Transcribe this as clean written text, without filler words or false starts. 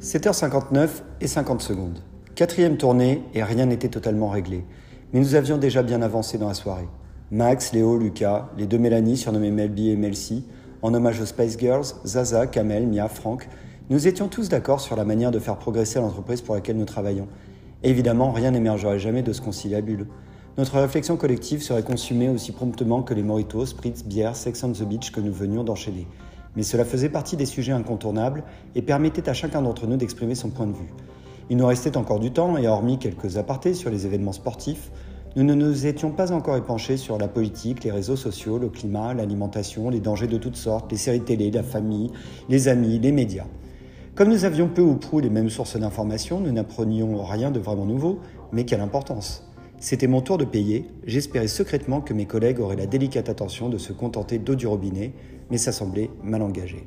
7h59 et 50 secondes. Quatrième tournée et rien n'était totalement réglé. Mais nous avions déjà bien avancé dans la soirée. Max, Léo, Lucas, les deux Mélanie, surnommées Melby et Melcy, en hommage aux Spice Girls, Zaza, Kamel, Mia, Franck, nous étions tous d'accord sur la manière de faire progresser l'entreprise pour laquelle nous travaillons. Et évidemment, rien n'émergerait jamais de ce conciliabule. Notre réflexion collective serait consumée aussi promptement que les mojitos, spritz, bières, Sex on the Beach que nous venions d'enchaîner. Mais cela faisait partie des sujets incontournables et permettait à chacun d'entre nous d'exprimer son point de vue. Il nous restait encore du temps et hormis quelques apartés sur les événements sportifs, nous ne nous étions pas encore épanchés sur la politique, les réseaux sociaux, le climat, l'alimentation, les dangers de toutes sortes, les séries télé, la famille, les amis, les médias. Comme nous avions peu ou prou les mêmes sources d'informations, nous n'apprenions rien de vraiment nouveau, mais quelle importance! C'était mon tour de payer, j'espérais secrètement que mes collègues auraient la délicate attention de se contenter d'eau du robinet, mais ça semblait mal engagé.